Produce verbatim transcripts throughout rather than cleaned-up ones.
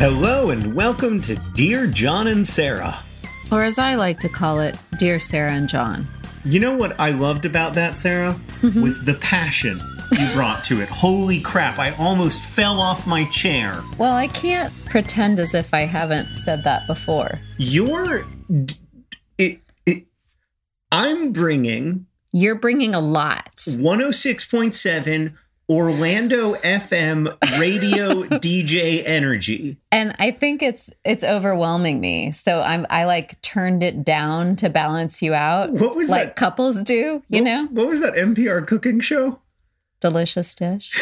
Hello and welcome to Dear John and Sarah. Or as I like to call it, Dear Sarah and John. You know what I loved about that, Sarah? Mm-hmm. With the passion you brought to it. Holy crap, I almost fell off my chair. Well, I can't pretend as if I haven't said that before. You're... It, it, I'm bringing... You're bringing a lot. one oh six point seven... Orlando F M radio D J energy. And I think it's it's overwhelming me. So I'm I like turned it down to balance you out. What was like that? Couples do, you what, know? What was that N P R cooking show? Delicious Dish.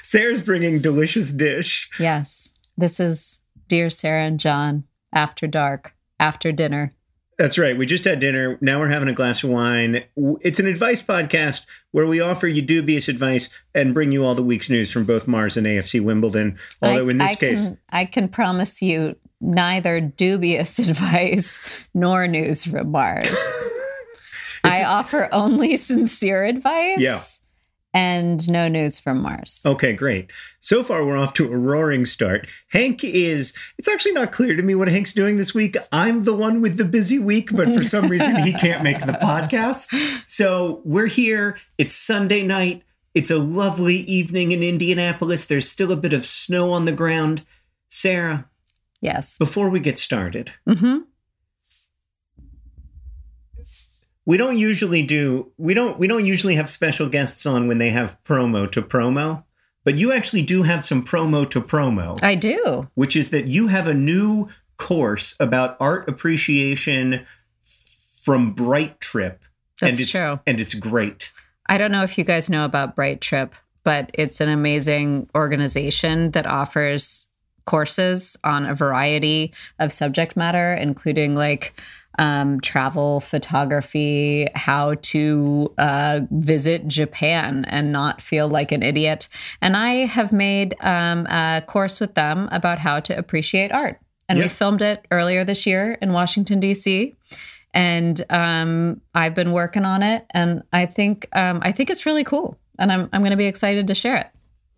Sarah's bringing Delicious Dish. Yes. This is Dear Sarah and John after dark, after dinner. That's right. We just had dinner. Now we're having a glass of wine. It's an advice podcast where we offer you dubious advice and bring you all the week's news from both Mars and A F C Wimbledon. Although I, in this I case... Can, I can promise you neither dubious advice nor news from Mars. I offer only sincere advice. Yeah. And no news from Mars. Okay, great. So far, we're off to a roaring start. Hank is, it's actually not clear to me what Hank's doing this week. I'm the one with the busy week, but for some reason, he can't make the podcast. So we're here. It's Sunday night. It's a lovely evening in Indianapolis. There's still a bit of snow on the ground. Sarah. Yes. Before we get started. Mm-hmm. We don't usually do we don't we don't usually have special guests on when they have promo to promo, but you actually do have some promo to promo. I do. Which is that you have a new course about art appreciation from Bright Trip. That's and it's, true. And it's great. I don't know if you guys know about Bright Trip, but it's an amazing organization that offers courses on a variety of subject matter, including like Um, travel, photography, how to uh, visit Japan and not feel like an idiot. And I have made um, a course with them about how to appreciate art. And yep. We filmed it earlier this year in Washington, D C And um, I've been working on it. And I think um, I think it's really cool. And I'm, I'm going to be excited to share it.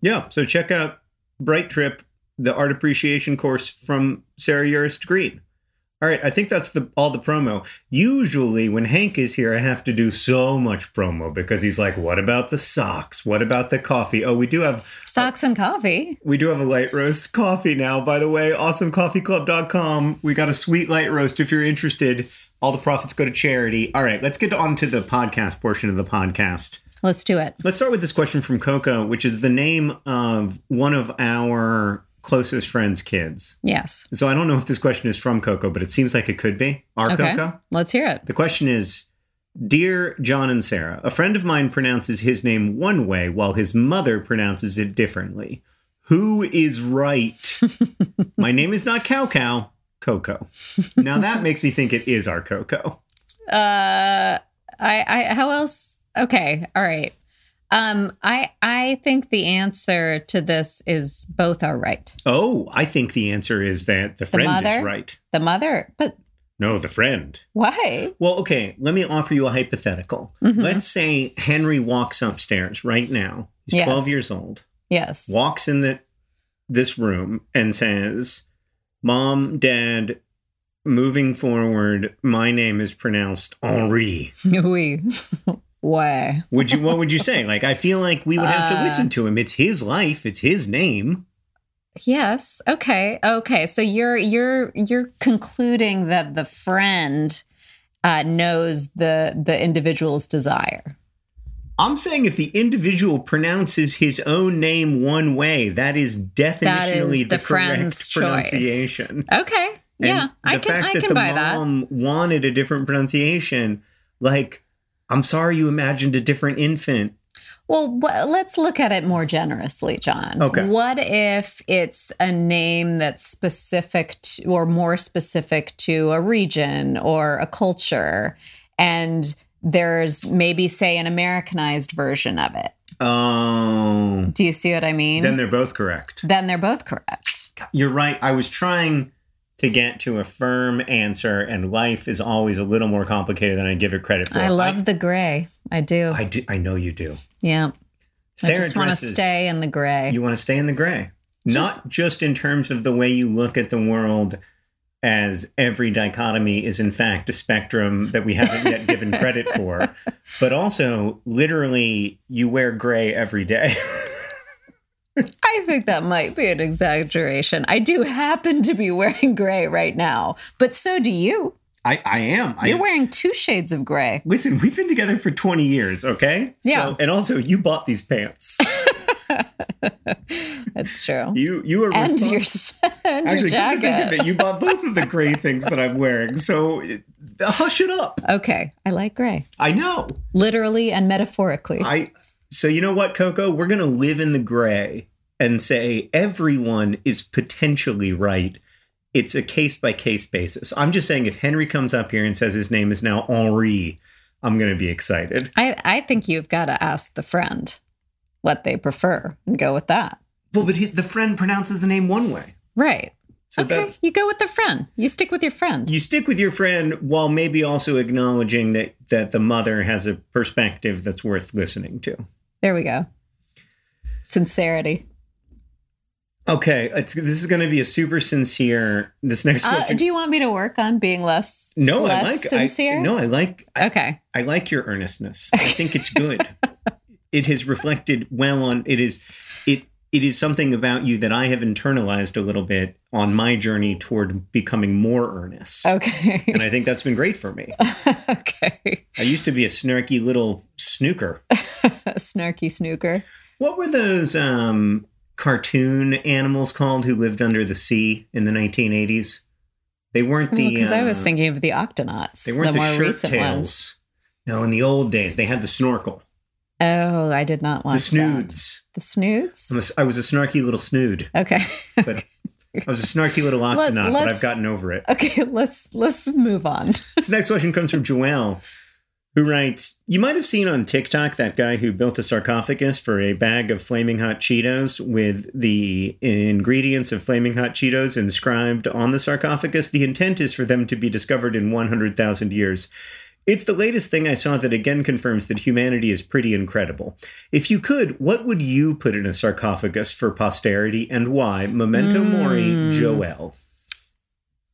Yeah. So check out Bright Trip, the art appreciation course from Sarah Urist Green. All right, I think that's the all the promo. Usually when Hank is here, I have to do so much promo because he's like, what about the socks? What about the coffee? Oh, we do have... Socks uh, and coffee. We do have a light roast coffee now, by the way. awesome coffee club dot com. We got a sweet light roast if you're interested. All the profits go to charity. All right, let's get on to the podcast portion of the podcast. Let's do it. Let's start with this question from Coco, which is the name of one of our... closest friends' kids. Yes. So I don't know if this question is from Coco, but it seems like it could be. Our okay. Coco? Let's hear it. The question is, Dear John and Sarah, a friend of mine pronounces his name one way while his mother pronounces it differently. Who is right? My name is not Cow Cow, Coco. Now that makes me think it is our Coco. Uh, I, I, how else? Okay. All right. Um, I I think the answer to this is both are right. Oh, I think the answer is that the friend the mother, is right. The mother, but no, the friend. Why? Well, okay. Let me offer you a hypothetical. Mm-hmm. Let's say Henry walks upstairs right now. He's yes. twelve years old. Yes. Walks in the this room and says, "Mom, Dad, moving forward, my name is pronounced Henri." Oui. Why? Would you? What would you say? Like, I feel like we would have to uh, listen to him. It's his life. It's his name. Yes. Okay. Okay. So you're you're you're concluding that the friend uh, knows the the individual's desire. I'm saying if the individual pronounces his own name one way, that is definitionally that is the, the correct pronunciation. Choice. Okay. And yeah. I can. I can the buy that. The mom wanted a different pronunciation, like. I'm sorry you imagined a different infant. Well, wh- let's look at it more generously, John. Okay. What if it's a name that's specific to, or more specific to a region or a culture, and there's maybe, say, an Americanized version of it? Oh. Do you see what I mean? Then they're both correct. Then they're both correct. You're right. I was trying to get to a firm answer, and life is always a little more complicated than I give it credit for. I love I, the gray. I do. I do. I know you do. Yeah. Sarah I just want to stay in the gray. You want to stay in the gray. Just, Not just in terms of the way you look at the world, as every dichotomy is in fact a spectrum that we haven't yet given credit for, but also literally you wear gray every day. I think that might be an exaggeration. I do happen to be wearing gray right now, but so do you. I, I am. You're I, wearing two shades of gray. Listen, we've been together for twenty years, okay? Yeah. So, and also, you bought these pants. That's true. You you are and your, and Actually, your jacket. Come to think of it, you bought both of the gray things that I'm wearing. So it, hush it up. Okay, I like gray. I know. Literally and metaphorically. I. So you know what, Coco? We're going to live in the gray and say everyone is potentially right. It's a case-by-case basis. I'm just saying if Henry comes up here and says his name is now Henri, I'm going to be excited. I, I think you've got to ask the friend what they prefer and go with that. Well, but he, the friend pronounces the name one way. Right. So okay, you go with the friend. You stick with your friend. You stick with your friend while maybe also acknowledging that, that the mother has a perspective that's worth listening to. There we go. Sincerity. Okay, it's, this is going to be a super sincere. This next question. Uh, do you want me to work on being less? No, less I like sincere. I, no, I like. I, okay, I like your earnestness. I think it's good. It has reflected well on. It is. It it is something about you that I have internalized a little bit on my journey toward becoming more earnest. Okay, and I think that's been great for me. Okay, I used to be a snarky little snooker. A snarky snooker. What were those um, cartoon animals called who lived under the sea in the nineteen eighties? They weren't well, the... Because uh, I was thinking of the Octonauts. They weren't the, the more shirt tails. Ones. No, in the old days, they had the snorkel. Oh, I did not watch The Snoods. That. The Snoods? A, I was a snarky little snood. Okay. But I was a snarky little Octonaut, Let, but I've gotten over it. Okay, let's let's move on. This next question comes from Joelle, who writes, you might have seen on TikTok that guy who built a sarcophagus for a bag of Flaming Hot Cheetos with the ingredients of Flaming Hot Cheetos inscribed on the sarcophagus. The intent is for them to be discovered in one hundred thousand years. It's the latest thing I saw that again confirms that humanity is pretty incredible. If you could, what would you put in a sarcophagus for posterity and why? Memento mm. mori, Joelle.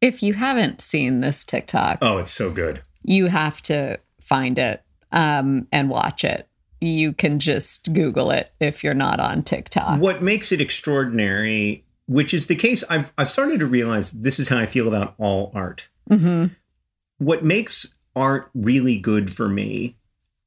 If you haven't seen this TikTok. Oh, it's so good. You have to find it um, and watch it. You can just Google it if you're not on TikTok. What makes it extraordinary, which is the case, I've I've started to realize this is how I feel about all art. Mm-hmm. What makes art really good for me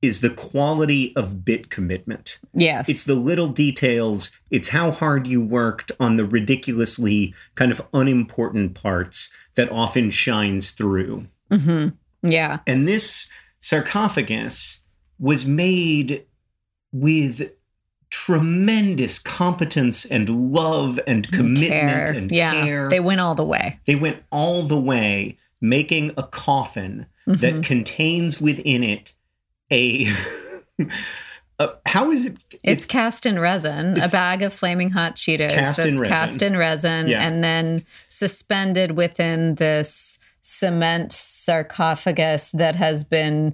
is the quality of bit commitment. Yes. It's the little details. It's how hard you worked on the ridiculously kind of unimportant parts that often shines through. Mm-hmm. Yeah. And this sarcophagus was made with tremendous competence and love and commitment care. and yeah. care. They went all the way. They went all the way, making a coffin mm-hmm. that contains within it a Uh, how is it? It's, it's cast in resin, a bag of flaming hot Cheetos cast that's in resin. cast in resin yeah. and then suspended within this cement sarcophagus that has been,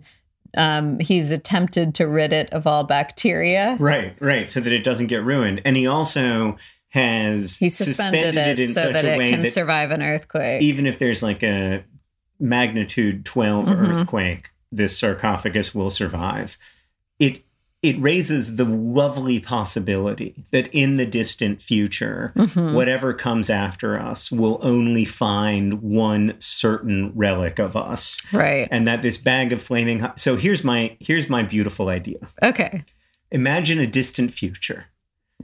um, he's attempted to rid it of all bacteria. Right, right. So that it doesn't get ruined. And he also has he suspended, suspended it, it in so such that a it way can that survive an earthquake. Even if there's like a magnitude twelve mm-hmm. earthquake, this sarcophagus will survive. It it raises the lovely possibility that in the distant future, mm-hmm. whatever comes after us will only find one certain relic of us. Right. And that this bag of flaming hot. So here's my here's my beautiful idea. Okay. Imagine a distant future.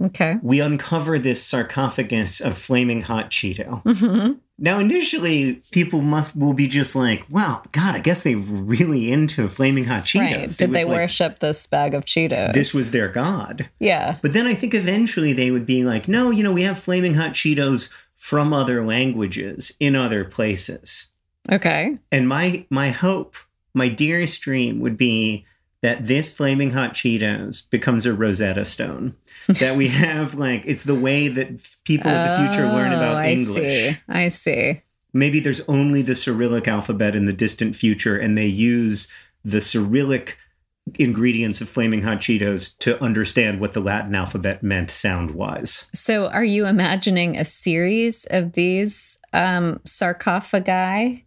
Okay. We uncover this sarcophagus of flaming hot Cheeto. Mm-hmm. Now, initially, people must will be just like, wow, God, I guess they were really into flaming hot Cheetos. Right. Did they like, worship this bag of Cheetos? This was their God. Yeah. But then I think eventually they would be like, no, you know, we have flaming hot Cheetos from other languages in other places. Okay. And my my hope, my dearest dream would be that this flaming hot Cheetos becomes a Rosetta Stone. That we have, like, it's the way that people oh, of the future learn about I English. See. I see. Maybe there's only the Cyrillic alphabet in the distant future, and they use the Cyrillic ingredients of flaming hot Cheetos to understand what the Latin alphabet meant sound-wise. So are you imagining a series of these um, sarcophagi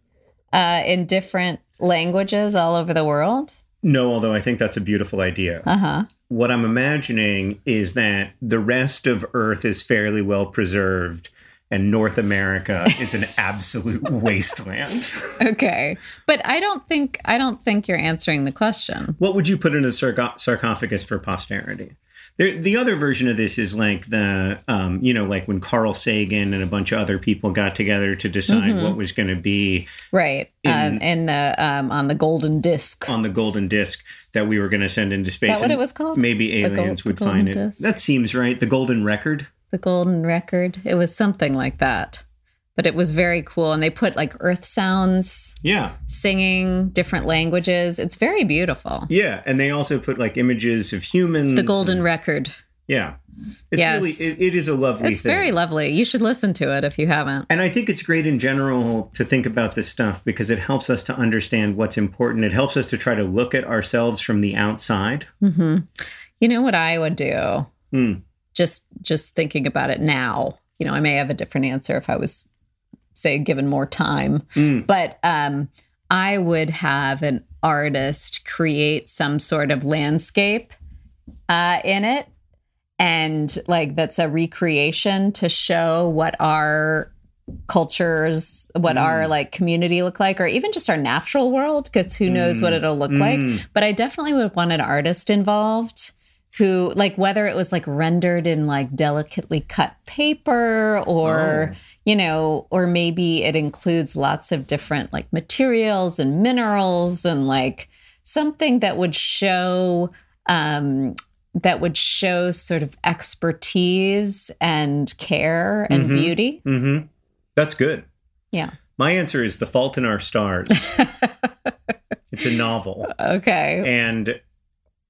uh, in different languages all over the world? No, although I think that's a beautiful idea. Uh-huh. What I'm imagining is that the rest of Earth is fairly well preserved and North America is an absolute wasteland. Okay. But I don't think I don't think you're answering the question. What would you put in a sarco- sarcophagus for posterity? There, the other version of this is like the, um, you know, like when Carl Sagan and a bunch of other people got together to decide mm-hmm. what was going to be. Right. In, um, in the, um, on the golden disc. On the golden disc that we were going to send into space. Is that what it was called? Maybe aliens gold, would find it. Disc. That seems right. The Golden Record. The Golden Record. It was something like that. But it was very cool. And they put like earth sounds, yeah, singing, different languages. It's very beautiful. Yeah. And they also put like images of humans. The Golden and, Record. Yeah. It's yes. really, it, it is a lovely it's thing. It's very lovely. You should listen to it if you haven't. And I think it's great in general to think about this stuff because it helps us to understand what's important. It helps us to try to look at ourselves from the outside. Mm-hmm. You know what I would do? Mm. Just, just thinking about it now. You know, I may have a different answer if I was... say, given more time. Mm. But um, I would have an artist create some sort of landscape uh, in it. And like, that's a recreation to show what our cultures, what mm. our like community look like, or even just our natural world, because who mm. knows what it'll look mm. like. But I definitely would want an artist involved who, like, whether it was like rendered in like delicately cut paper or... Oh. You know, or maybe it includes lots of different like materials and minerals and like something that would show um, that would show sort of expertise and care and mm-hmm. beauty. Mm-hmm. That's good. Yeah. My answer is The Fault in Our Stars. It's a novel. Okay. And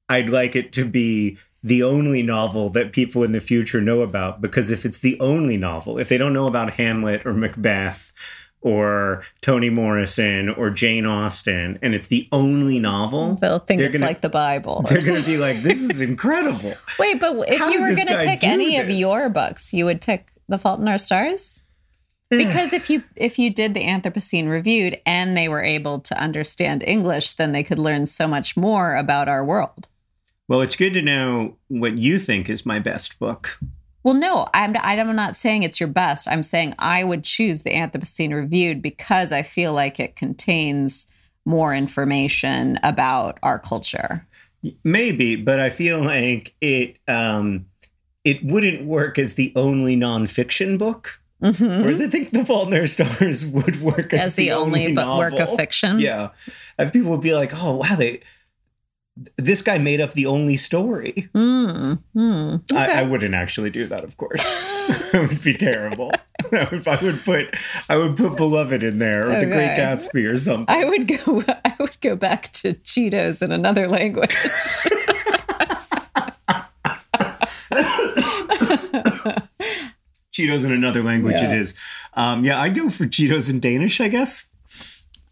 I'd like it to be the only novel that people in the future know about, because if it's the only novel, if they don't know about Hamlet or Macbeth or Toni Morrison or Jane Austen, and it's the only novel, they'll think it's gonna, like the Bible. They're going to be like, this is incredible. Wait, but if How you were going to pick any this? of your books, you would pick The Fault in Our Stars? Because if you if you did the Anthropocene Reviewed and they were able to understand English, then they could learn so much more about our world. Well, it's good to know what you think is my best book. Well, no, I'm, I'm not saying it's your best. I'm saying I would choose the Anthropocene Reviewed because I feel like it contains more information about our culture. Maybe, but I feel like it um, it wouldn't work as the only nonfiction book. Mm-hmm. Whereas I think The Fault in Our Stars would work as, as the, the only, only but work of fiction. Yeah. And people would be like, oh, wow, they... this guy made up the only story. Mm, mm, okay. I, I wouldn't actually do that, of course. That would be terrible. If I would put, I would put Beloved in there, or okay. The Great Gatsby, or something. I would go. I would go back to Cheetos in another language. Cheetos in another language, yeah. It is. Um, yeah, I'd go for Cheetos in Danish, I guess.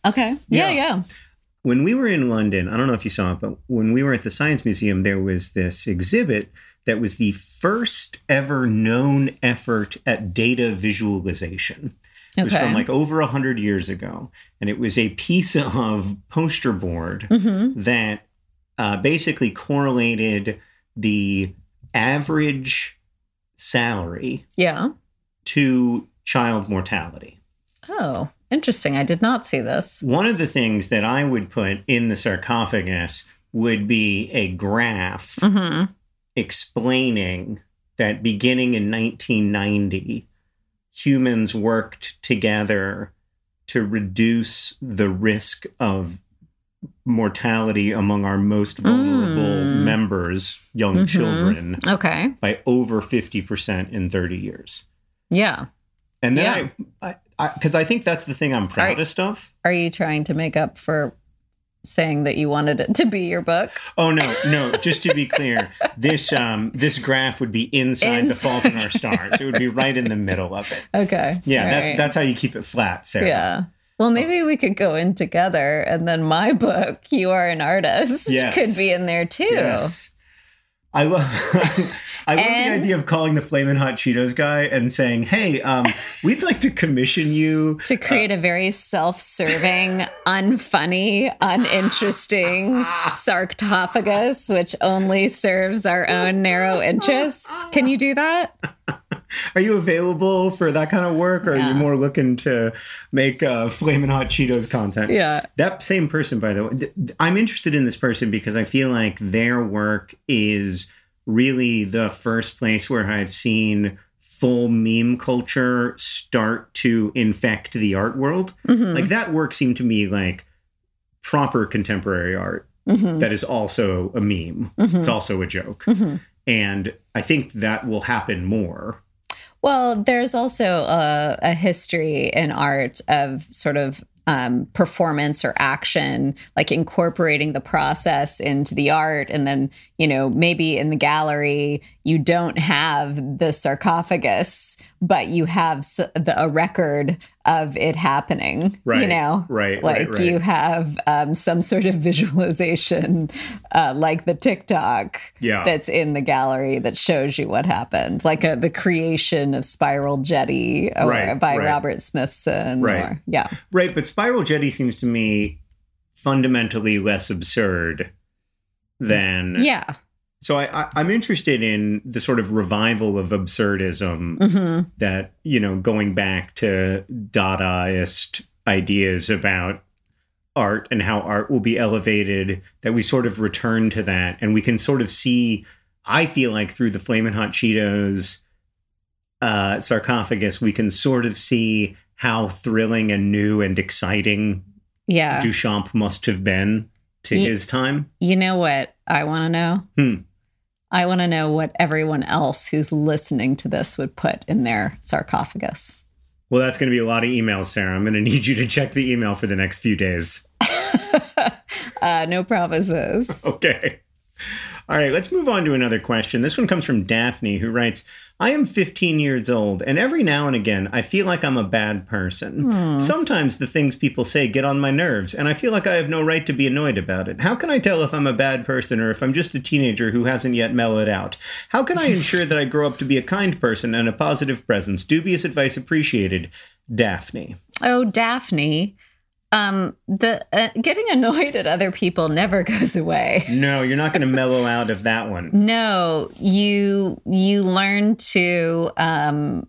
Okay. Yeah, yeah, yeah. When we were in London, I don't know if you saw it, but when we were at the Science Museum, there was this exhibit that was the first ever known effort at data visualization. It was okay. from like over one hundred years ago. And it was a piece of poster board mm-hmm. that uh, basically correlated the average salary yeah. to child mortality. Oh, interesting. I did not see this. One of the things that I would put in the sarcophagus would be a graph mm-hmm. explaining that beginning in nineteen ninety, humans worked together to reduce the risk of mortality among our most vulnerable mm. members, young mm-hmm. children, okay. by over fifty percent in thirty years. Yeah. And then yeah. I, because I, I, I think that's the thing I'm proudest are, of. Are you trying to make up for saying that you wanted it to be your book? Oh, no, no. Just to be clear, this um, this graph would be inside, inside The Fault in Our Stars. It would be right in the middle of it. Okay. Yeah, all that's right. That's how you keep it flat, Sarah. Yeah. Well, maybe we could go in together, and then my book, You Are an Artist, yes. could be in there, too. Yes. I love, I love and, the idea of calling the Flamin' Hot Cheetos guy and saying, hey, um, we'd like to commission you. To create uh, a very self-serving, unfunny, uninteresting sarcophagus, which only serves our own narrow interests. Can you do that? Are you available for that kind of work, or yeah. are you more looking to make uh, Flamin' Hot Cheetos content? Yeah. That same person, by the way, th- I'm interested in this person because I feel like their work is really the first place where I've seen full meme culture start to infect the art world. Mm-hmm. Like, that work seemed to me like proper contemporary art mm-hmm. that is also a meme. Mm-hmm. It's also a joke. Mm-hmm. And I think that will happen more. Well, there's also a, a history in art of sort of um, performance or action, like incorporating the process into the art. And then, you know, maybe in the gallery, you don't have the sarcophagus, but you have the, a record of it happening, right, you know, right, like right, right. you have um, some sort of visualization, uh, like the TikTok yeah. that's in the gallery that shows you what happened, like a, the creation of Spiral Jetty or, right, by right. Robert Smithson. Right. Or, yeah. Right. But Spiral Jetty seems to me fundamentally less absurd than. Yeah. So I, I, I'm interested in the sort of revival of absurdism mm-hmm. that, you know, going back to Dadaist ideas about art and how art will be elevated, that we sort of return to that. And we can sort of see, I feel like through the Flamin' Hot Cheetos uh, sarcophagus, we can sort of see how thrilling and new and exciting yeah. Duchamp must have been to you, his time. You know what I want to know? Hmm. I want to know what everyone else who's listening to this would put in their sarcophagus. Well, that's going to be a lot of emails, Sarah. I'm going to need you to check the email for the next few days. uh, no promises. Okay. All right, let's move on to another question. This one comes from Daphne, who writes, I am fifteen years old, and every now and again, I feel like I'm a bad person. Mm. Sometimes the things people say get on my nerves, and I feel like I have no right to be annoyed about it. How can I tell if I'm a bad person or if I'm just a teenager who hasn't yet mellowed out? How can I ensure that I grow up to be a kind person and a positive presence? Dubious advice appreciated. Daphne. Oh, Daphne. Um, the uh, getting annoyed at other people never goes away. No, you're not going to mellow out of that one. No, you you learn to, um,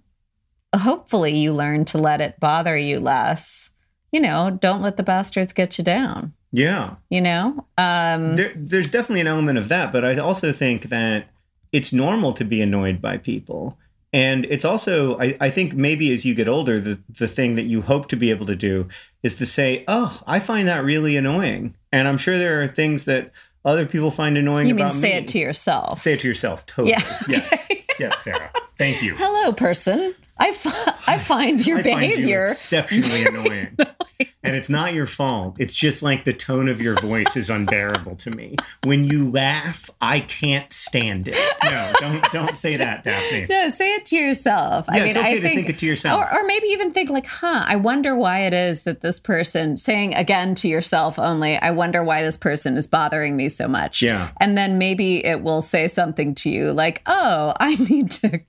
hopefully you learn to let it bother you less. You know, don't let the bastards get you down. Yeah. You know? Um, there, there's definitely an element of that, but I also think that it's normal to be annoyed by people. And it's also, I, I think maybe as you get older, the, the thing that you hope to be able to do is to say, oh, I find that really annoying. And I'm sure there are things that other people find annoying about me. You mean say it to yourself. Say it to yourself. Totally. Yeah. Okay. Yes. Yes, Sarah. Thank you. Hello, person. I, f- I find your I behavior find you exceptionally annoying. annoying. And it's not your fault. It's just like the tone of your voice is unbearable to me. When you laugh, I can't stand it. No, don't don't say that, Daphne. No, say it to yourself. Yeah, I mean, it's okay I to think, think it to yourself. Or, or maybe even think like, huh, I wonder why it is that this person, saying again to yourself only, I wonder why this person is bothering me so much. Yeah. And then maybe it will say something to you like, oh, I need to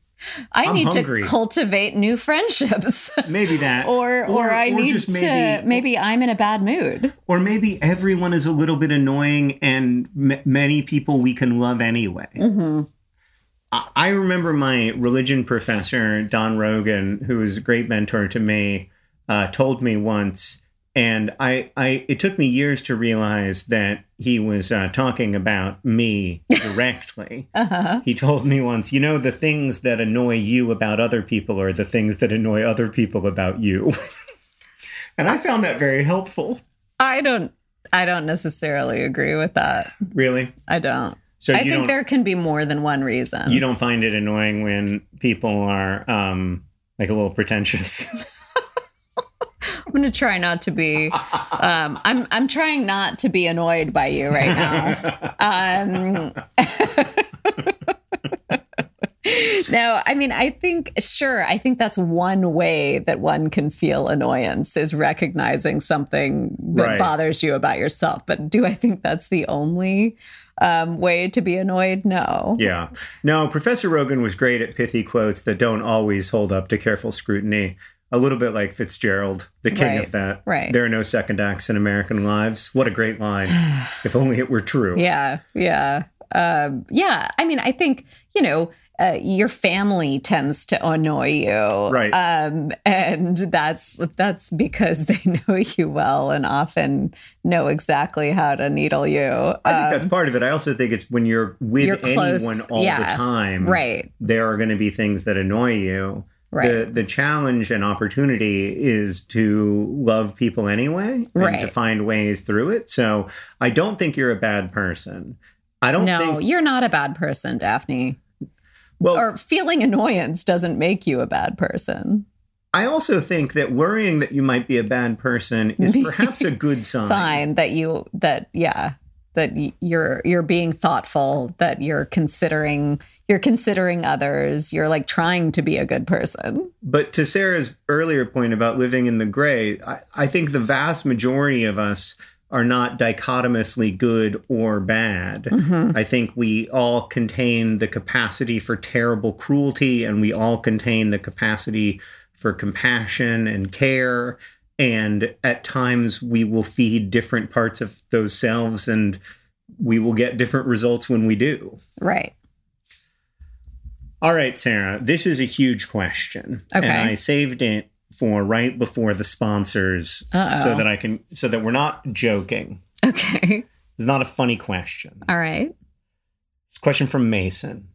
I I'm need hungry. to cultivate new friendships. Maybe that. or, or or I or need just maybe, to, maybe I'm in a bad mood. Or maybe everyone is a little bit annoying and m- many people we can love anyway. Mm-hmm. I, I remember my religion professor, Don Rogan, who was a great mentor to me, uh, told me once, and I, I it took me years to realize that he was uh, talking about me directly. uh-huh. He told me once, you know, the things that annoy you about other people are the things that annoy other people about you. And I found that very helpful. I don't I don't necessarily agree with that. Really? I don't. So I think there can be more than one reason. You don't find it annoying when people are um, like a little pretentious? I'm going to try not to be, um, I'm, I'm trying not to be annoyed by you right now. Um, no, I mean, I think, sure. I think that's one way that one can feel annoyance, is recognizing something that right. bothers you about yourself. But do I think that's the only um, way to be annoyed? No. Yeah. No, Professor Rogan was great at pithy quotes that don't always hold up to careful scrutiny. A little bit like Fitzgerald, the king right, of that. Right. There are no second acts in American lives. What a great line. If only it were true. Yeah. Yeah. Um, yeah. I mean, I think, you know, uh, your family tends to annoy you. Right. Um, and that's that's because they know you well and often know exactly how to needle you. Um, I think that's part of it. I also think it's when you're with you're anyone close, all yeah, the time. Right. There are going to be things that annoy you. Right. The the challenge and opportunity is to love people anyway and right. to find ways through it. So I don't think you're a bad person. I don't no, think... you're not a bad person, Daphne. Well, or feeling annoyance doesn't make you a bad person. I also think that worrying that you might be a bad person is perhaps a good sign. Sign that you, that, yeah, that you're, you're being thoughtful, that you're considering... You're considering others. You're like trying to be a good person. But to Sarah's earlier point about living in the gray, I, I think the vast majority of us are not dichotomously good or bad. Mm-hmm. I think we all contain the capacity for terrible cruelty, and we all contain the capacity for compassion and care. And at times we will feed different parts of those selves, and we will get different results when we do. Right. All right, Sarah, this is a huge question. Okay. And I saved it for right before the sponsors Uh-oh. so that I can so that we're not joking. Okay. It's not a funny question. All right. It's a question from Mason.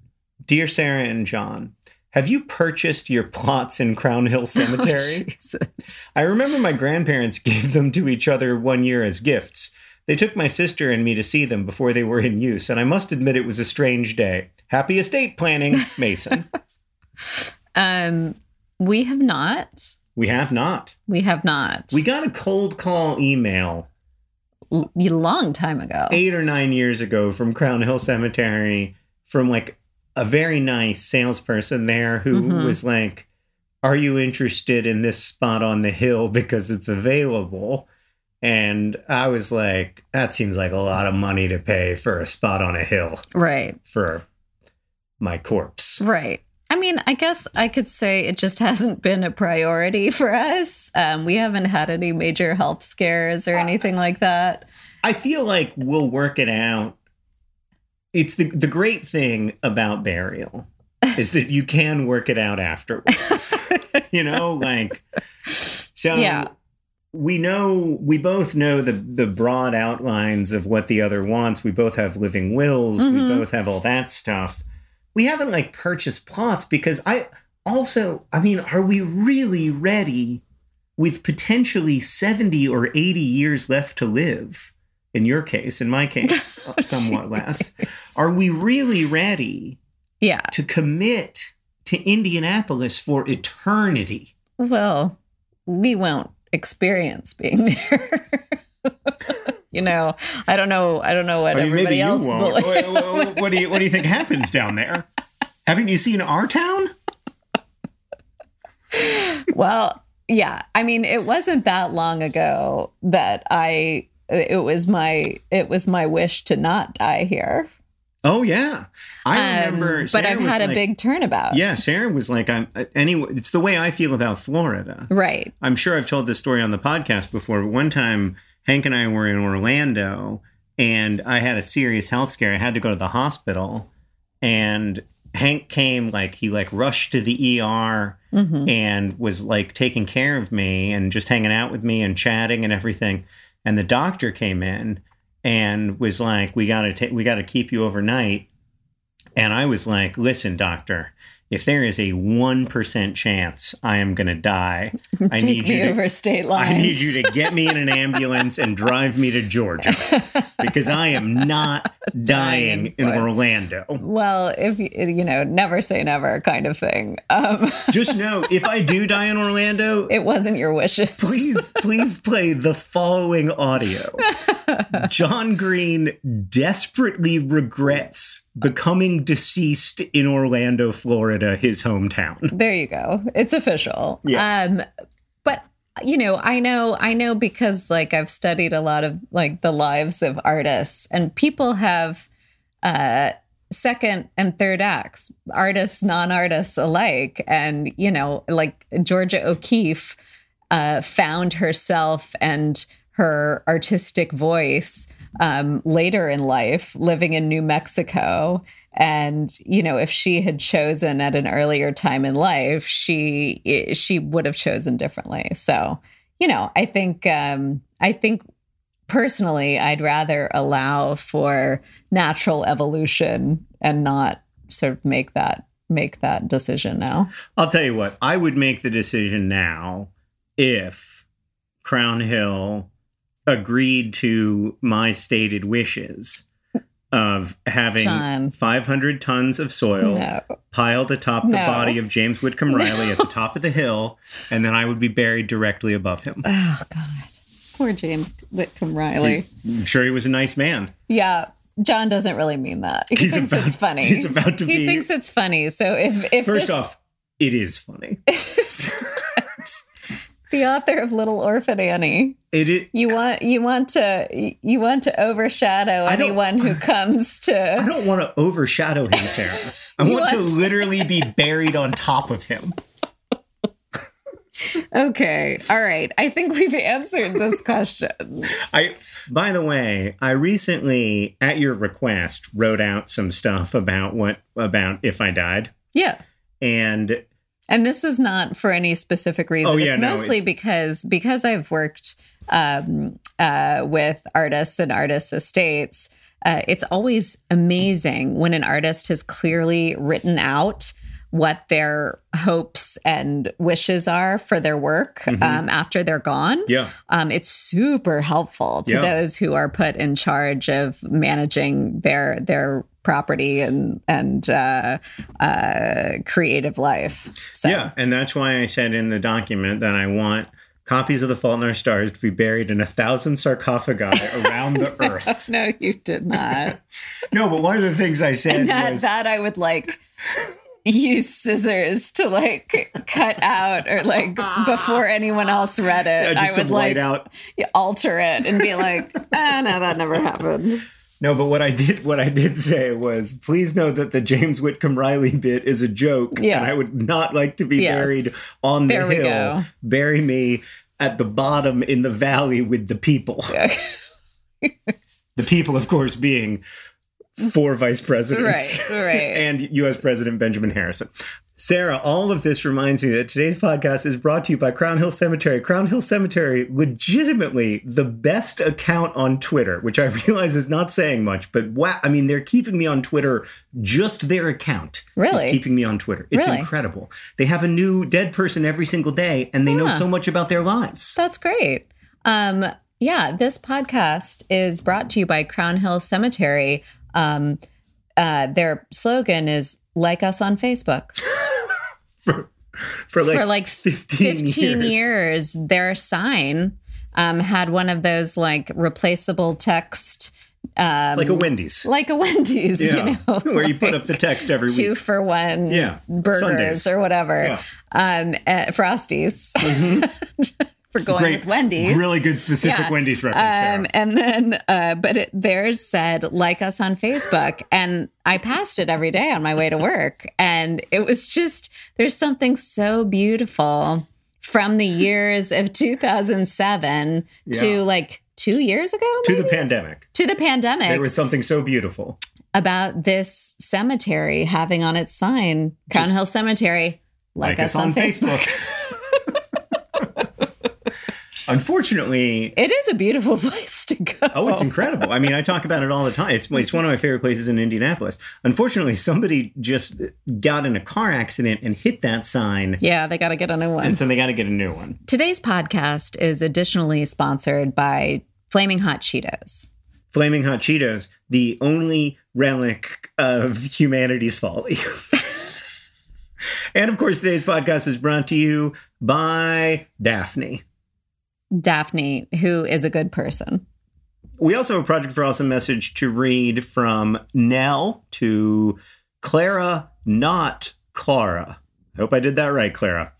Dear Sarah and John, have you purchased your plots in Crown Hill Cemetery? Oh, Jesus. I remember my grandparents gave them to each other one year as gifts. They took my sister and me to see them before they were in use, and I must admit it was a strange day. Happy estate planning, Mason. um, we have not. We have not. We have not. We got a cold call email. L- a long time ago. Eight or nine years ago from Crown Hill Cemetery, from like a very nice salesperson there who mm-hmm. was like, are you interested in this spot on the hill because it's available? And I was like, that seems like a lot of money to pay for a spot on a hill. Right. For my corpse. Right. I mean, I guess I could say it just hasn't been a priority for us. Um, we haven't had any major health scares or anything like that. I feel like we'll work it out. It's the, the great thing about burial is that you can work it out afterwards. You know, like, so... Yeah. We know, we both know the, the broad outlines of what the other wants. We both have living wills. Mm-hmm. We both have all that stuff. We haven't like purchased plots because I also, I mean, are we really ready with potentially seventy or eighty years left to live? In your case, in my case, somewhat less. Are we really ready yeah. to commit to Indianapolis for eternity? Well, we won't. experience being there. You know, I don't know. I don't know what I mean, everybody maybe else. You won't. What, what do you What do you think happens down there? Haven't you seen our town? Well, yeah. I mean, it wasn't that long ago that I. It was my. It was my wish to not die here. Oh yeah, I remember. Um, but I've had like, a big turnabout. Yeah, Sarah was like, "I'm anyway." It's the way I feel about Florida, right? I'm sure I've told this story on the podcast before. But one time, Hank and I were in Orlando, and I had a serious health scare. I had to go to the hospital, and Hank came like he like rushed to the E R mm-hmm. and was like taking care of me and just hanging out with me and chatting and everything. And the doctor came in. And was like, we gotta ta- we gotta keep you overnight. And I was like, listen, doctor, if there is a one percent chance I am gonna die, I Take need me you to, over state lines. I need you to get me in an ambulance and drive me to Georgia because I am not dying in Orlando. Well, if you know, never say never, kind of thing. Um, Just know if I do die in Orlando, it wasn't your wishes. Please, please play the following audio. John Green desperately regrets becoming deceased in Orlando, Florida, his hometown. There you go. It's official. Yeah. Um, but, you know, I know, I know because like I've studied a lot of like the lives of artists and people have uh, second and third acts, artists, non-artists alike. And, you know, like Georgia O'Keeffe uh, found herself and her artistic voice um, later in life, living in New Mexico. And, you know, if she had chosen at an earlier time in life, she she would have chosen differently. So, you know, I think um, I think personally, I'd rather allow for natural evolution and not sort of make that make that decision now. I'll tell you what, I would make the decision now if Crown Hill agreed to my stated wishes of having John. five hundred tons of soil no. piled atop no. the body of James Whitcomb Riley no. at the top of the hill, and then I would be buried directly above him. Oh, God. Poor James Whitcomb Riley. He's, I'm sure he was a nice man. Yeah. John doesn't really mean that. He he's thinks about, it's funny. He's about to he be. He thinks it's funny. So if, if First this... off, it is funny. The author of Little Orphan Annie. It is, you want you want to you want to overshadow anyone who comes to. I don't want to overshadow him, Sarah. I want, want to, to literally be buried on top of him. Okay, all right. I think we've answered this question. I, by the way, I recently, at your request, wrote out some stuff about what about if I died. Yeah, and. And this is not for any specific reason. Oh, yeah, it's mostly no, it's... because because I've worked um, uh, with artists and artists' estates. Uh, it's always amazing when an artist has clearly written out what their hopes and wishes are for their work mm-hmm. um, after they're gone. Yeah, um, it's super helpful to yeah. those who are put in charge of managing their their. property and and uh, uh, creative life. So. Yeah, and that's why I said in the document that I want copies of The Fault in Our Stars to be buried in a thousand sarcophagi around the no, earth. No, you did not. No, but one of the things I said and that, was... That I would like... use scissors to like cut out or like before anyone else read it, yeah, I would like out. alter it and be like, ah, no, that never happened. No, but what I did what I did say was, please know that the James Whitcomb Riley bit is a joke, yeah. and I would not like to be yes. buried on the there hill. We go. Bury me at the bottom in the valley with the people. Yeah. The people, of course, being four vice presidents right, right. and U S President Benjamin Harrison. Sarah, all of this reminds me that today's podcast is brought to you by Crown Hill Cemetery. Crown Hill Cemetery, legitimately the best account on Twitter, which I realize is not saying much, but wow, I mean, they're keeping me on Twitter. Just their account really? is keeping me on Twitter. It's really? incredible. They have a new dead person every single day, and they yeah. know so much about their lives. That's great. Um, yeah, this podcast is brought to you by Crown Hill Cemetery. Um, uh, their slogan is, like us on Facebook. For, for like, for like fifteen, fifteen years. years. Their sign um, had one of those like replaceable text. Um, like a Wendy's. Like a Wendy's, yeah. you know. Where like you put up the text every week. Two for one yeah. burgers Sundays. Or whatever. Yeah. Um, at Frosties. Mm-hmm. For going Great, with Wendy's. Really good specific yeah. Wendy's reference, Sarah. Um, and then, uh, but it, theirs said, like us on Facebook. And I passed it every day on my way to work. And it was just, there's something so beautiful from the years of two thousand seven yeah. to like, Two years ago? Maybe? To the pandemic. To the pandemic. There was something so beautiful about this cemetery having on its sign, Crown Hill Cemetery, like, like us, us on, on Facebook. Facebook. Unfortunately. It is a beautiful place to go. Oh, it's incredible. I mean, I talk about it all the time. It's, it's one of my favorite places in Indianapolis. Unfortunately, somebody just got in a car accident and hit that sign. Yeah, they got to get a new one. And so they got to get a new one. Today's podcast is additionally sponsored by Flaming Hot Cheetos. Flaming Hot Cheetos, the only relic of humanity's folly. And of course, today's podcast is brought to you by Daphne. Daphne, who is a good person. We also have a Project for Awesome message to read from Nell to Clara, not Clara. I hope I did that right, Clara.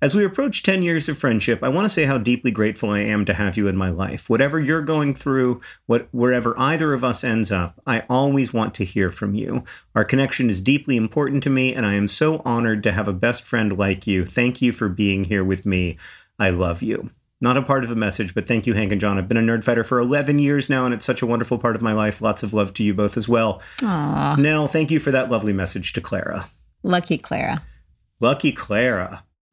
As we approach ten years of friendship, I want to say how deeply grateful I am to have you in my life. Whatever you're going through, what, wherever either of us ends up, I always want to hear from you. Our connection is deeply important to me, and I am so honored to have a best friend like you. Thank you for being here with me. I love you. Not a part of a message, but thank you, Hank and John. I've been a Nerdfighter for eleven years now, and it's such a wonderful part of my life. Lots of love to you both as well. Aww. Nell, thank you for that lovely message to Clara. Lucky Clara. Lucky Clara.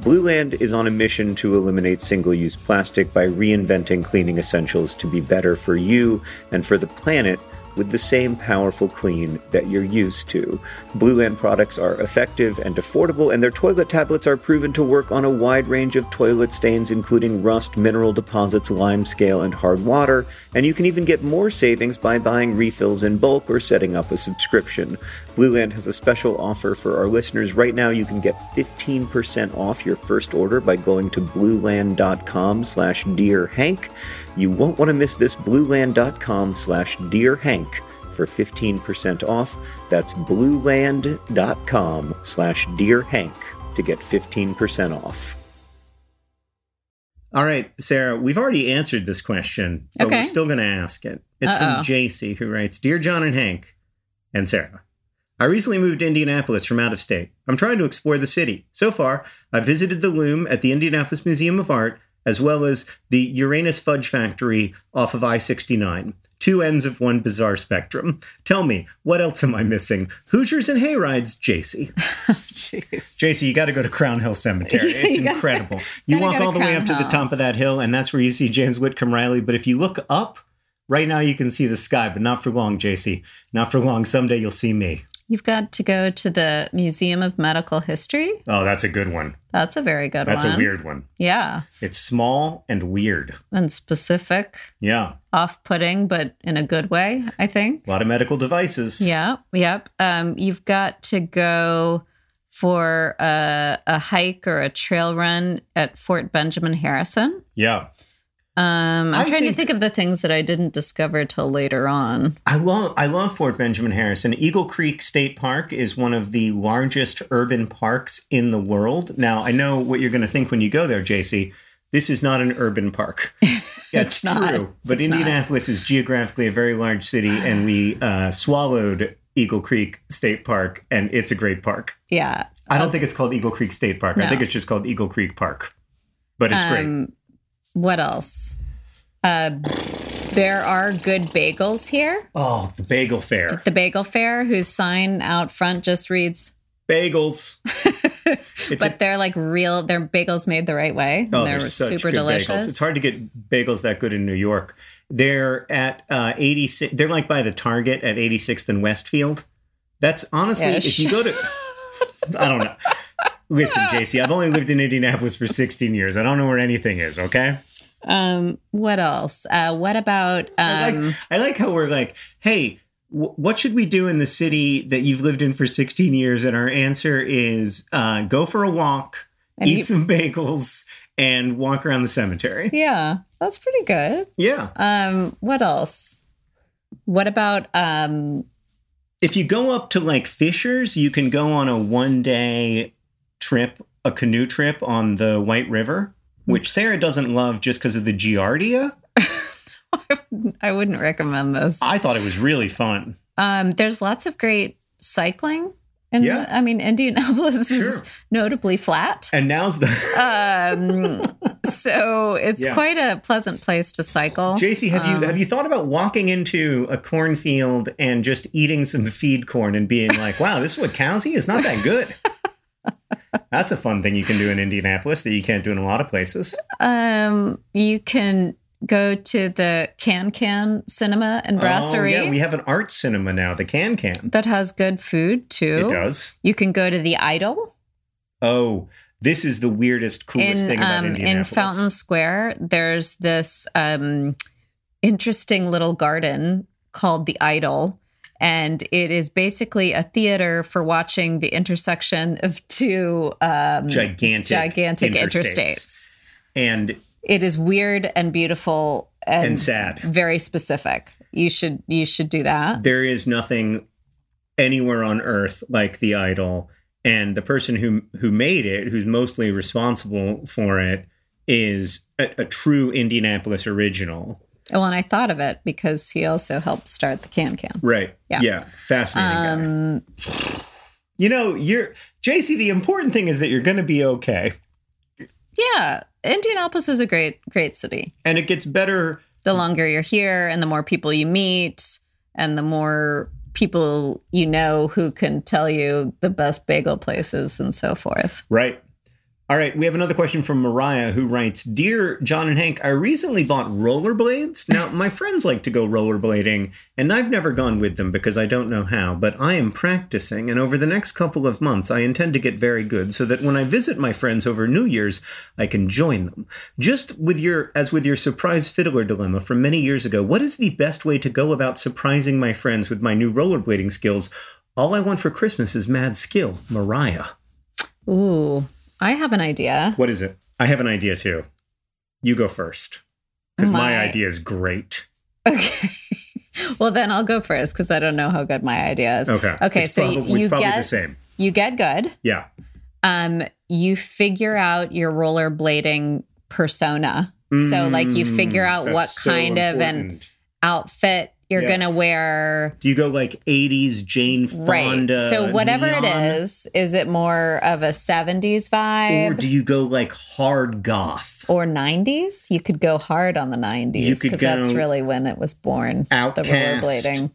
Blueland is on a mission to eliminate single-use plastic by reinventing cleaning essentials to be better for you and for the planet with the same powerful clean that you're used to. Blueland products are effective and affordable, and their toilet tablets are proven to work on a wide range of toilet stains, including rust, mineral deposits, lime scale, and hard water. And you can even get more savings by buying refills in bulk or setting up a subscription. Blueland has a special offer for our listeners. Right now, you can get fifteen percent off your first order by going to blueland.com slash dearhank. You won't want to miss this, blueland.com slash dearhank for fifteen percent off. That's blueland.com slash dearhank to get fifteen percent off. All right, Sarah, we've already answered this question, but okay. we're still going to ask it. It's Uh-oh. from J C, who writes, Dear John and Hank and Sarah, I recently moved to Indianapolis from out of state. I'm trying to explore the city. So far, I've visited the Loom at the Indianapolis Museum of Art, as well as the Uranus Fudge Factory off of I sixty-nine. Two ends of one bizarre spectrum. Tell me, what else am I missing? Hoosiers and hayrides, J C. Jeez. J C, you got to go to Crown Hill Cemetery. It's you gotta, incredible. You walk all the Crown way up Hill. to the top of that hill, and that's where you see James Whitcomb Riley. But if you look up, right now you can see the sky, but not for long, J C. Not for long. Someday you'll see me. You've got to go to the Museum of Medical History. Oh, that's a good one. That's a very good that's one. That's a weird one. Yeah. It's small and weird. And specific. Yeah. Off-putting, but in a good way, I think. A lot of medical devices. Yeah. Yep. Um, you've got to go for a, a hike or a trail run at Fort Benjamin Harrison. Yeah. Um, I'm I trying think, to think of the things that I didn't discover till later on. I love, I love Fort Benjamin Harrison. Eagle Creek State Park is one of the largest urban parks in the world. Now, I know what you're going to think when you go there, J C. This is not an urban park. That's it's not. true. But it's Indianapolis not. is geographically a very large city, and we uh, swallowed Eagle Creek State Park, and it's a great park. Yeah. I don't okay. think it's called Eagle Creek State Park. No. I think it's just called Eagle Creek Park. But it's um, great. What else? Uh, there are good bagels here. Oh, the Bagel Fair. The Bagel Fair, whose sign out front just reads... Bagels. but a, they're like real, they're bagels made the right way. And oh, they're, they're such super good delicious. Bagels. It's hard to get bagels that good in New York. They're at uh, eighty-six, they're like by the Target at eighty-sixth and Westfield. That's honestly, Ish. if you go to, I don't know. Listen, J C, I've only lived in Indianapolis for sixteen years. I don't know where anything is, okay? Um, what else? Uh, what about... Um, I, like, I like how we're like, hey, w- what should we do in the city that you've lived in for sixteen years? And our answer is uh, go for a walk, eat you- some bagels, and walk around the cemetery. Yeah, that's pretty good. Yeah. Um, what else? What about... Um, if you go up to, like, Fisher's, you can go on a one-day... trip, a canoe trip on the White River, which Sarah doesn't love just because of the giardia. I wouldn't recommend this. I thought it was really fun. Um, there's lots of great cycling. And yeah. I mean, Indianapolis sure. is notably flat. And now's the... um, so it's yeah. quite a pleasant place to cycle. J C, have um, you have you thought about walking into a cornfield and just eating some feed corn and being like, wow, this is what cows eat? It's not that good. That's a fun thing you can do in Indianapolis that you can't do in a lot of places. Um, you can go to the Can Can Cinema and Brasserie. Oh, yeah, we have an art cinema now, the Can Can. That has good food, too. It does. You can go to the Idol. Oh, this is the weirdest, coolest in, thing about um, Indianapolis. In Fountain Square, there's this um, interesting little garden called the Idol. And it is basically a theater for watching the intersection of two um, gigantic, gigantic interstates. interstates. And it is weird and beautiful and, and sad. Very specific. You should you should do that. There is nothing anywhere on earth like the Idol. And the person who who made it, who's mostly responsible for it, is a, a true Indianapolis original. Well, and I thought of it because he also helped start the Can Can. Right. Yeah. Yeah. Fascinating um, guy. You know, you're J C, the important thing is that you're going to be okay. Yeah. Indianapolis is a great, great city. And it gets better. The longer you're here and the more people you meet and the more people you know who can tell you the best bagel places and so forth. Right. All right, we have another question from Mariah, who writes, Dear John and Hank, I recently bought rollerblades. Now, my friends like to go rollerblading, and I've never gone with them because I don't know how, but I am practicing, and over the next couple of months, I intend to get very good so that when I visit my friends over New Year's, I can join them. Just with your, as with your surprise fiddler dilemma from many years ago, what is the best way to go about surprising my friends with my new rollerblading skills? All I want for Christmas is mad skill. Mariah. Ooh. I have an idea. What is it? I have an idea, too. You go first, because my... my idea is great. Okay. Well, then I'll go first, because I don't know how good my idea is. Okay. Okay, it's so probably, you, get, the same. you get good. Yeah. Um, you figure out your rollerblading persona. Mm, so like you figure out what kind so of an outfit you're yes. going to wear. Do you go like eighties Jane Fonda? Right. So whatever neon? It is, is it more of a seventies vibe? Or do you go like hard goth? Or nineties? You could go hard on the nineties because that's really when it was born. Outcast, the rollerblading.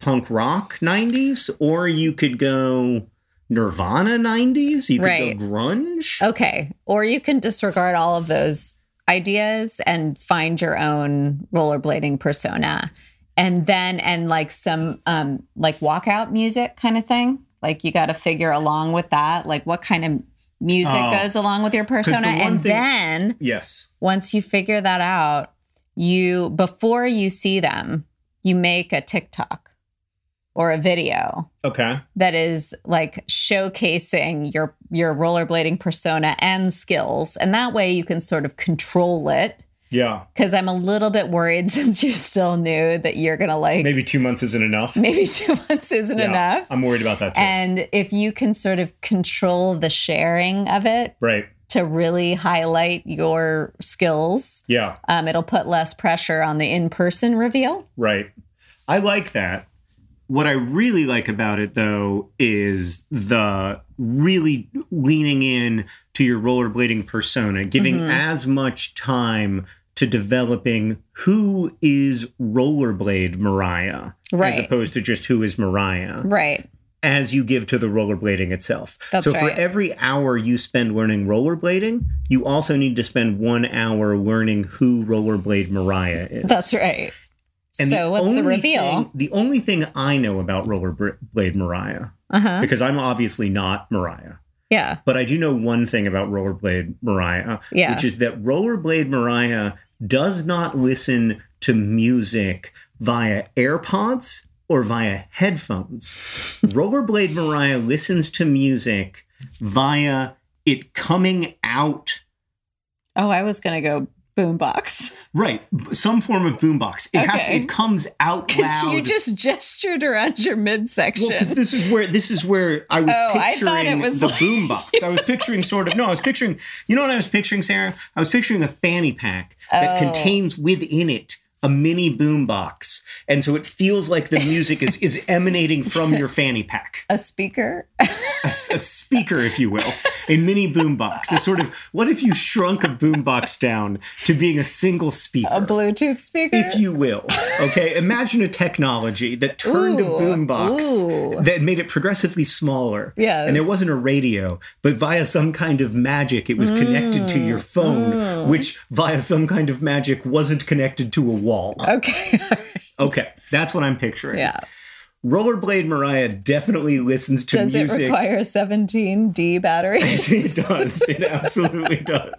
Punk rock nineties, or you could go Nirvana nineties. You could right. go grunge. Okay. Or you can disregard all of those ideas and find your own rollerblading persona. And then, and like some, um, like walkout music kind of thing. Like you got to figure along with that. Like what kind of music uh, goes along with your persona. The and thing, then yes, once you figure that out, you, before you see them, you make a TikTok or a video. Okay. That is like showcasing your, your rollerblading persona and skills. And that way you can sort of control it. Yeah. Because I'm a little bit worried since you're still new that you're going to like... Maybe two months isn't enough. Maybe two months isn't yeah, enough. I'm worried about that too. And if you can sort of control the sharing of it right. to really highlight your skills, yeah, um, it'll put less pressure on the in-person reveal. Right. I like that. What I really like about it, though, is the really leaning in to your rollerblading persona, giving mm-hmm. as much time to developing who is rollerblade Mariah, right. as opposed to just who is Mariah, right? As you give to the rollerblading itself. That's so right. for every hour you spend learning rollerblading, you also need to spend one hour learning who rollerblade Mariah is. That's right. And so the what's the reveal? Thing, the only thing I know about rollerblade Mariah, uh-huh. because I'm obviously not Mariah. Yeah. But I do know one thing about rollerblade Mariah, yeah. which is that rollerblade Mariah does not listen to music via AirPods or via headphones. Rollerblade Mariah listens to music via it coming out. Oh, I was going to go... Boombox. Right. Some form of boombox. It okay. has it comes out loud. You just gestured around your midsection. Well, this is where this is where I was oh, picturing I it was the like... boombox. I was picturing sort of no, I was picturing you know what I was picturing, Sarah? I was picturing a fanny pack that oh. contains within it a mini boombox. And so it feels like the music is, is emanating from your fanny pack. A speaker? a, a speaker, if you will. A mini boombox. A sort of, what if you shrunk a boombox down to being a single speaker? A Bluetooth speaker? If you will. Okay, imagine a technology that turned ooh, a boombox, that made it progressively smaller. Yes. And there wasn't a radio, but via some kind of magic, it was mm. connected to your phone, mm. which via some kind of magic wasn't connected to a wall. Okay. Okay, that's what I'm picturing. Yeah. Rollerblade Mariah definitely listens to does music. Does it require seventeen D batteries? It does. It absolutely does.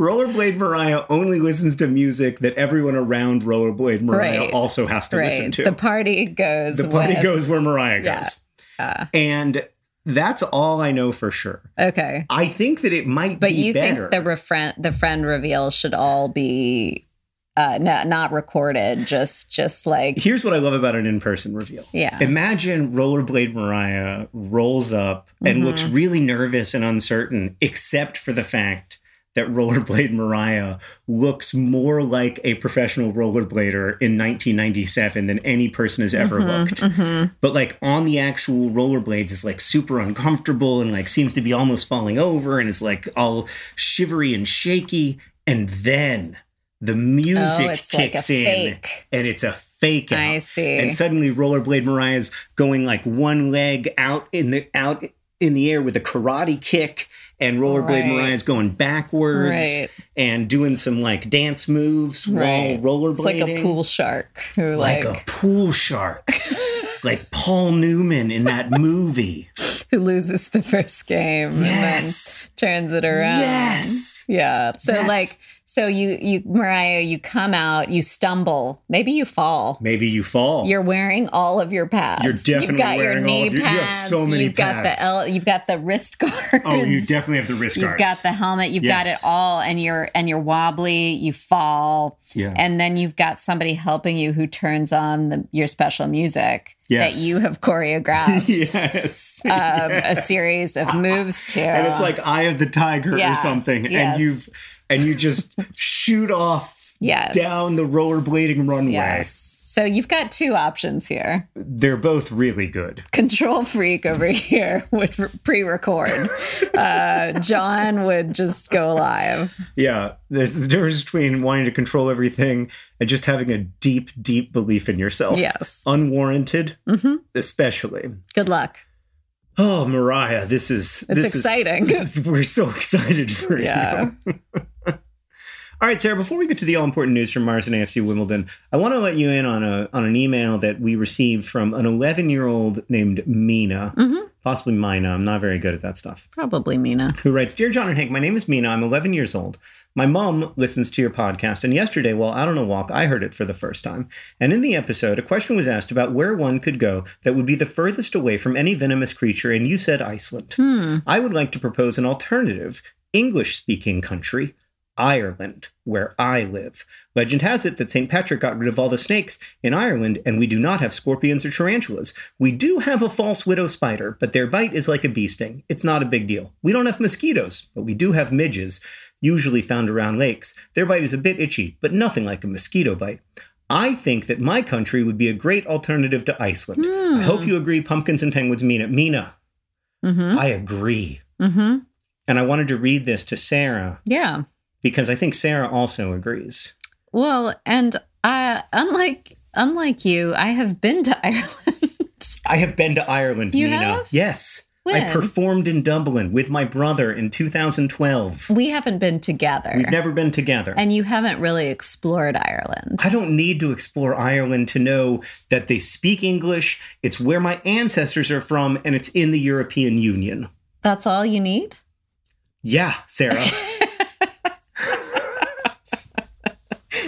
Rollerblade Mariah only listens to music that everyone around Rollerblade Mariah right. also has to right. listen to. The party goes The party with... goes where Mariah goes. Yeah. Uh, and that's all I know for sure. Okay. I think that it might but be better. But you think the, refren- the friend reveal should all be... Uh, no, not recorded, just just like... Here's what I love about an in-person reveal. Yeah. Imagine rollerblade Mariah rolls up mm-hmm. and looks really nervous and uncertain, except for the fact that rollerblade Mariah looks more like a professional rollerblader in nineteen ninety-seven than any person has ever mm-hmm, looked. Mm-hmm. But like on the actual rollerblades is like super uncomfortable and like seems to be almost falling over and is like all shivery and shaky. And then... the music oh, kicks like in fake. And it's a fake out. I see. And suddenly rollerblade Mariah's going like one leg out in the out in the air with a karate kick and rollerblade right. Mariah's going backwards right. and doing some like dance moves right. while rollerblading. It's like a pool shark. Who like, like a pool shark. Like Paul Newman in that movie. Who loses the first game yes. and then turns it around. Yes. Yeah. So that's- like... So you, you, Mariah, you come out, you stumble, maybe you fall. Maybe you fall. You're wearing all of your pads. You're definitely you've got wearing your knee all of your pads. You have so many you've pads. Got the L, you've got the wrist guards. Oh, you definitely have the wrist guards. You've got the helmet. You've yes. got it all, and you're and you're wobbly. You fall, yeah. and then you've got somebody helping you who turns on the, your special music. Yes. That you have choreographed yes. Um, yes. a series of moves to. And it's like Eye of the Tiger yeah. or something. Yes. And you've and you just shoot off yes. down the rollerblading runway. Yes. So you've got two options here. They're both really good. Control Freak over here would pre-record. uh, John would just go live. Yeah. There's the difference between wanting to control everything and just having a deep, deep belief in yourself. Yes. Unwarranted, mm-hmm. especially. Good luck. Oh, Mariah, this is... It's this exciting. Is, this is, we're so excited for yeah. you. All right, Sarah, before we get to the all-important news from Mars and A F C Wimbledon, I want to let you in on a on an email that we received from an eleven-year-old named Mina. Mm-hmm. Possibly Mina. I'm not very good at that stuff. Probably Mina. Who writes, Dear John and Hank, my name is Mina. I'm eleven years old. My mom listens to your podcast, and yesterday, while out on a walk, I heard it for the first time. And in the episode, a question was asked about where one could go that would be the furthest away from any venomous creature, and you said Iceland. Hmm. I would like to propose an alternative English-speaking country, Ireland, where I live. Legend has it that Saint Patrick got rid of all the snakes in Ireland, and we do not have scorpions or tarantulas. We do have a false widow spider, but their bite is like a bee sting. It's not a big deal. We don't have mosquitoes, but we do have midges, usually found around lakes. Their bite is a bit itchy, but nothing like a mosquito bite. I think that my country would be a great alternative to Iceland. Mm. I hope you agree, Pumpkins and Penguins. Mina. Mina, mm-hmm. I agree. Mm-hmm. And I wanted to read this to Sarah. Yeah. Because I think Sarah also agrees. Well, and uh, unlike unlike you, I have been to Ireland. I have been to Ireland, you Mina. Have? Yes. When? I performed in Dublin with my brother in two thousand twelve. We haven't been together. We've never been together. And you haven't really explored Ireland. I don't need to explore Ireland to know that they speak English, it's where my ancestors are from, and it's in the European Union. That's all you need? Yeah, Sarah.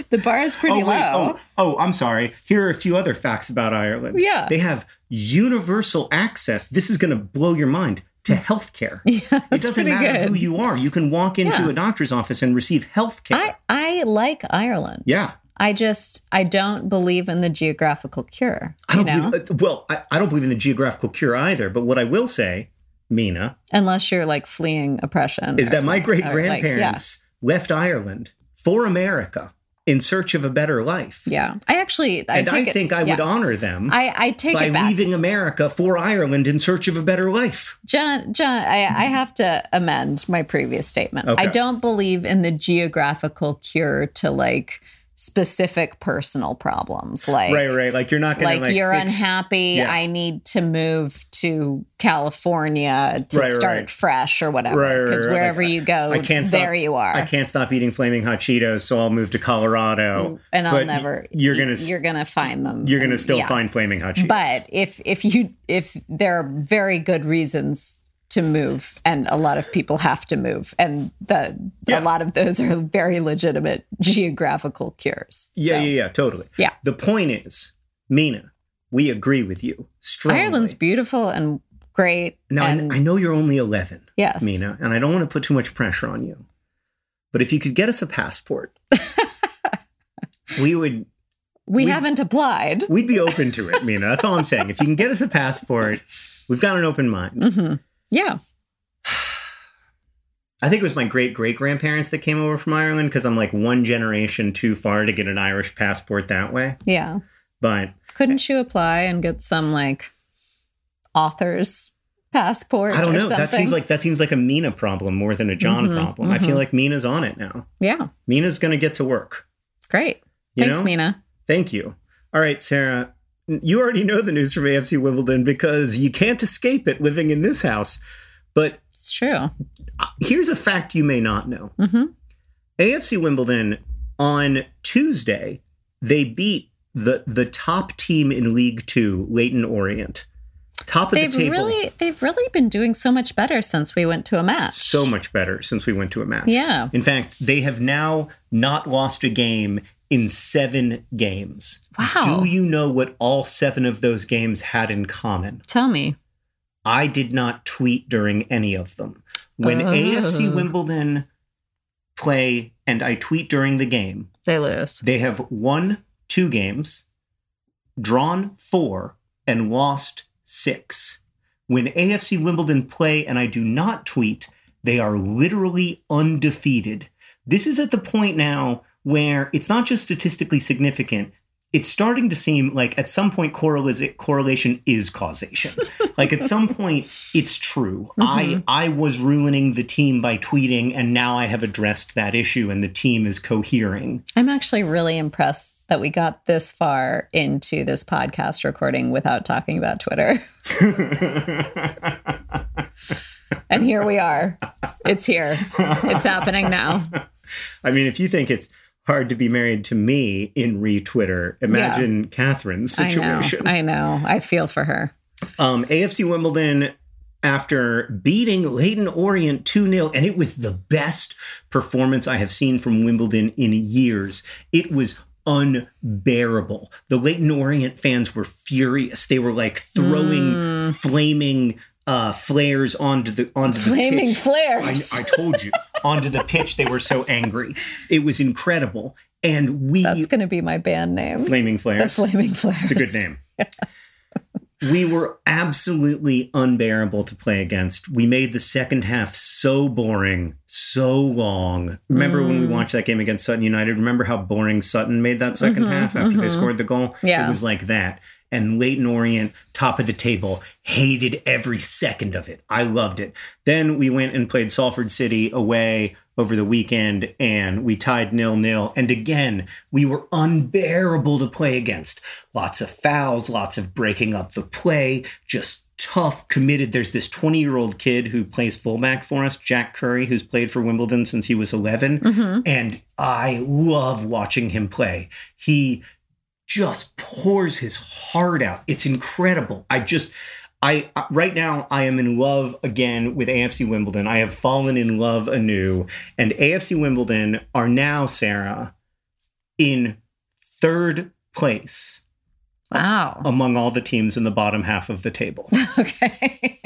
The bar is pretty oh, wait, low. Oh, oh, I'm sorry. Here are a few other facts about Ireland. Yeah. They have universal access. This is going to blow your mind to healthcare. Yeah, it doesn't matter good. Who you are. You can walk into yeah. a doctor's office and receive healthcare. I, I like Ireland. Yeah. I just, I don't believe in the geographical cure. I don't you know? believe, well, I, I don't believe in the geographical cure either. But what I will say, Mina. Unless you're like fleeing oppression. Is that my great-grandparents like, yeah. left Ireland for America. In search of a better life. Yeah. I actually... I and I it, think I yeah. would honor them I, I take by it back. leaving America for Ireland in search of a better life. John, John, I, I have to amend my previous statement. Okay. I don't believe in the geographical cure to, like, specific personal problems. Like Right, right. Like, you're not going to, like... Like, you're fix, unhappy. Yeah. I need to move to California to right, start right. fresh or whatever. Because right, right, right, wherever right. you go, I can't stop, there you are. I can't stop eating Flaming Hot Cheetos, so I'll move to Colorado. And I'll but never... You're going to... You're going to find them. You're going to still yeah. find Flaming Hot Cheetos. But if, if you... If there are very good reasons to move, and a lot of people have to move, and the yeah. a lot of those are very legitimate geographical cures. Yeah, so. yeah, yeah, totally. Yeah. The point is, Mina, we agree with you strongly. Ireland's beautiful and great. Now, and I, I know you're only eleven, yes, Mina, and I don't want to put too much pressure on you, but if you could get us a passport, we would... We haven't applied. We'd be open to it, Mina. That's all I'm saying. If you can get us a passport, we've got an open mind. Mm-hmm. Yeah. I think it was my great-great-grandparents that came over from Ireland because I'm like one generation too far to get an Irish passport that way. Yeah. But couldn't you apply and get some like author's passport? I don't know. Or something? That seems like that seems like a Mina problem more than a John mm-hmm, problem. Mm-hmm. I feel like Mina's on it now. Yeah. Mina's going to get to work. Great. You Thanks, know? Mina. Thank you. All right, Sarah. You already know the news from A F C Wimbledon because you can't escape it living in this house. But it's true. Here's a fact you may not know. Mm-hmm. A F C Wimbledon on Tuesday, they beat the the top team in League Two, Leyton Orient. Top of they've the table. Really, they've really been doing so much better since we went to a match. So much better since we went to a match. Yeah. In fact, they have now not lost a game in seven games. Wow. Do you know what all seven of those games had in common? Tell me. I did not tweet during any of them. When oh. A F C Wimbledon play and I tweet during the game, they lose. They have won two games, drawn four, and lost six. When A F C Wimbledon play and I do not tweet, they are literally undefeated. This is at the point now where it's not just statistically significant. It's starting to seem like at some point correl- correlation is causation. Like at some point it's true. Mm-hmm. I, I was ruining the team by tweeting, and now I have addressed that issue and the team is cohering. I'm actually really impressed that we got this far into this podcast recording without talking about Twitter. And here we are. It's here. It's happening now. I mean, if you think it's hard to be married to me in re-Twitter, imagine yeah. Catherine's situation. I know. I know. I feel for her. Um, A F C Wimbledon, after beating Leyton Orient two nil, and it was the best performance I have seen from Wimbledon in years. It was unbearable. The Leyton Orient fans were furious. They were like throwing mm. flaming uh, flares onto the onto flaming the pitch. flares. I, I told you. Onto the pitch, they were so angry. It was incredible. And we... That's going to be my band name. Flaming Flares. The Flaming Flares. It's a good name. Yeah. We were absolutely unbearable to play against. We made the second half so boring, so long. Remember mm. when we watched that game against Sutton United? Remember how boring Sutton made that second mm-hmm, half after mm-hmm. they scored the goal? Yeah. It was like that. And Leyton Orient, top of the table, hated every second of it. I loved it. Then we went and played Salford City away over the weekend, and we tied nil nil. And again, we were unbearable to play against. Lots of fouls, lots of breaking up the play, just tough, committed. There's this twenty-year-old kid who plays fullback for us, Jack Curry, who's played for Wimbledon since he was eleven. Mm-hmm. And I love watching him play. He just pours his heart out. It's incredible. I just, I, right now I am in love again with A F C Wimbledon. I have fallen in love anew. And A F C Wimbledon are now, Sarah, in third place. Wow. Among all the teams in the bottom half of the table. Okay.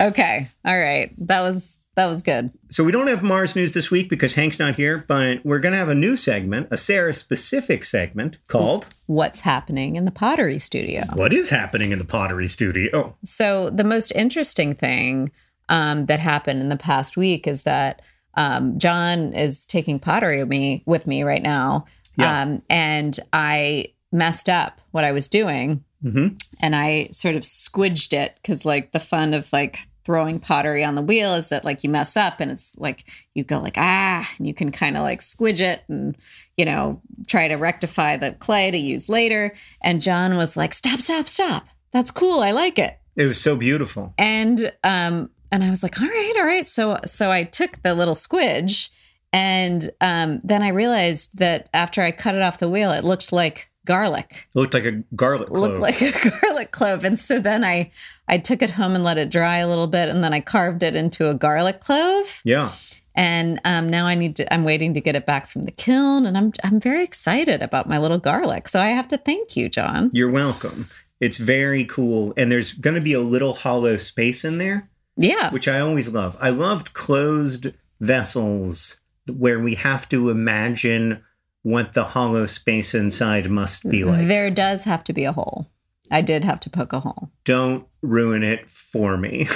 Okay. All right. That was... That was good. So we don't have Mars News this week because Hank's not here, but we're going to have a new segment, a Sarah-specific segment called... What's Happening in the Pottery Studio. What is happening in the Pottery Studio? So the most interesting thing um, that happened in the past week is that um, John is taking pottery with me, with me right now, yeah. um, and I messed up what I was doing, mm-hmm. and I sort of squidged it because, like, the fun of, like... throwing pottery on the wheel is that like you mess up and it's like you go like, ah, and you can kind of like squidge it and, you know, try to rectify the clay to use later. And John was like, stop, stop, stop. That's cool. I like it. It was so beautiful. And um, and I was like, all right, all right. So so I took the little squidge and um, then I realized that after I cut it off the wheel, it looked like garlic. It looked like a garlic clove. Looked like a garlic clove. And so then I, I took it home and let it dry a little bit. And then I carved it into a garlic clove. Yeah. And um, now I need to, I'm waiting to get it back from the kiln. And I'm, I'm very excited about my little garlic. So I have to thank you, John. You're welcome. It's very cool. And there's going to be a little hollow space in there. Yeah. Which I always love. I loved closed vessels where we have to imagine what the hollow space inside must be like. There does have to be a hole. I did have to poke a hole. Don't ruin it for me.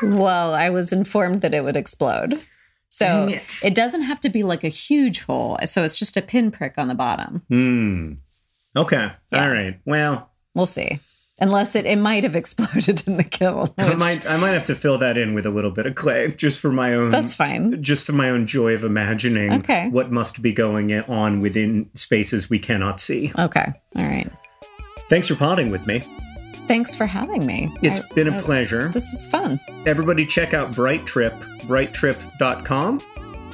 Well, I was informed that it would explode. So it. it doesn't have to be like a huge hole. So it's just a pinprick on the bottom. Hmm. Okay. Yeah. All right. Well. We'll see. Unless it, it might have exploded in the kiln. Which... I might I might have to fill that in with a little bit of clay just for my own. That's fine. Just for my own joy of imagining okay. what must be going on within spaces we cannot see. Okay. All right. Thanks for potting with me. Thanks for having me. It's I, been a I, pleasure. This is fun. Everybody check out Bright Trip, bright trip dot com.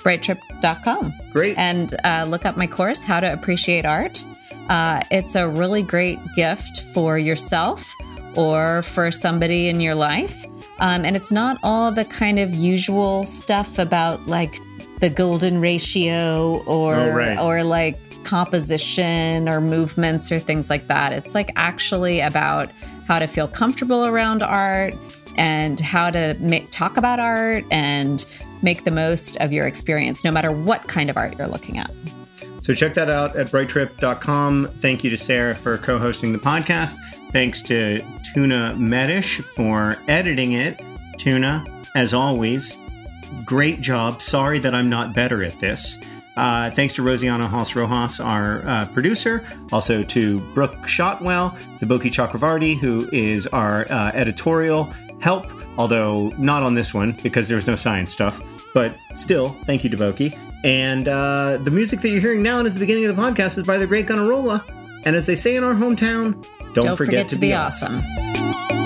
bright trip dot com. Great. And uh, look up my course, How to Appreciate Art. Uh, it's a really great gift for yourself or for somebody in your life. Um, and it's not all the kind of usual stuff about like the golden ratio or oh, right. or like composition or movements or things like that. It's like actually about how to feel comfortable around art and how to make, talk about art and make the most of your experience, no matter what kind of art you're looking at. So check that out at bright trip dot com. Thank you to Sarah for co-hosting the podcast. Thanks to Tuna Medish for editing it. Tuna, as always, Great job. Sorry that I'm not better at this. Uh, thanks to Rosianna Haas-Rojas, our uh, producer. Also to Brooke Shotwell, to Boki Chakravarti, who is our uh, editorial help, although not on this one because there was no science stuff. But still, thank you to Boki. And uh, the music that you're hearing now and at the beginning of the podcast is by the great Gunnarola. And as they say in our hometown, don't, don't forget, forget to, to be awesome. awesome.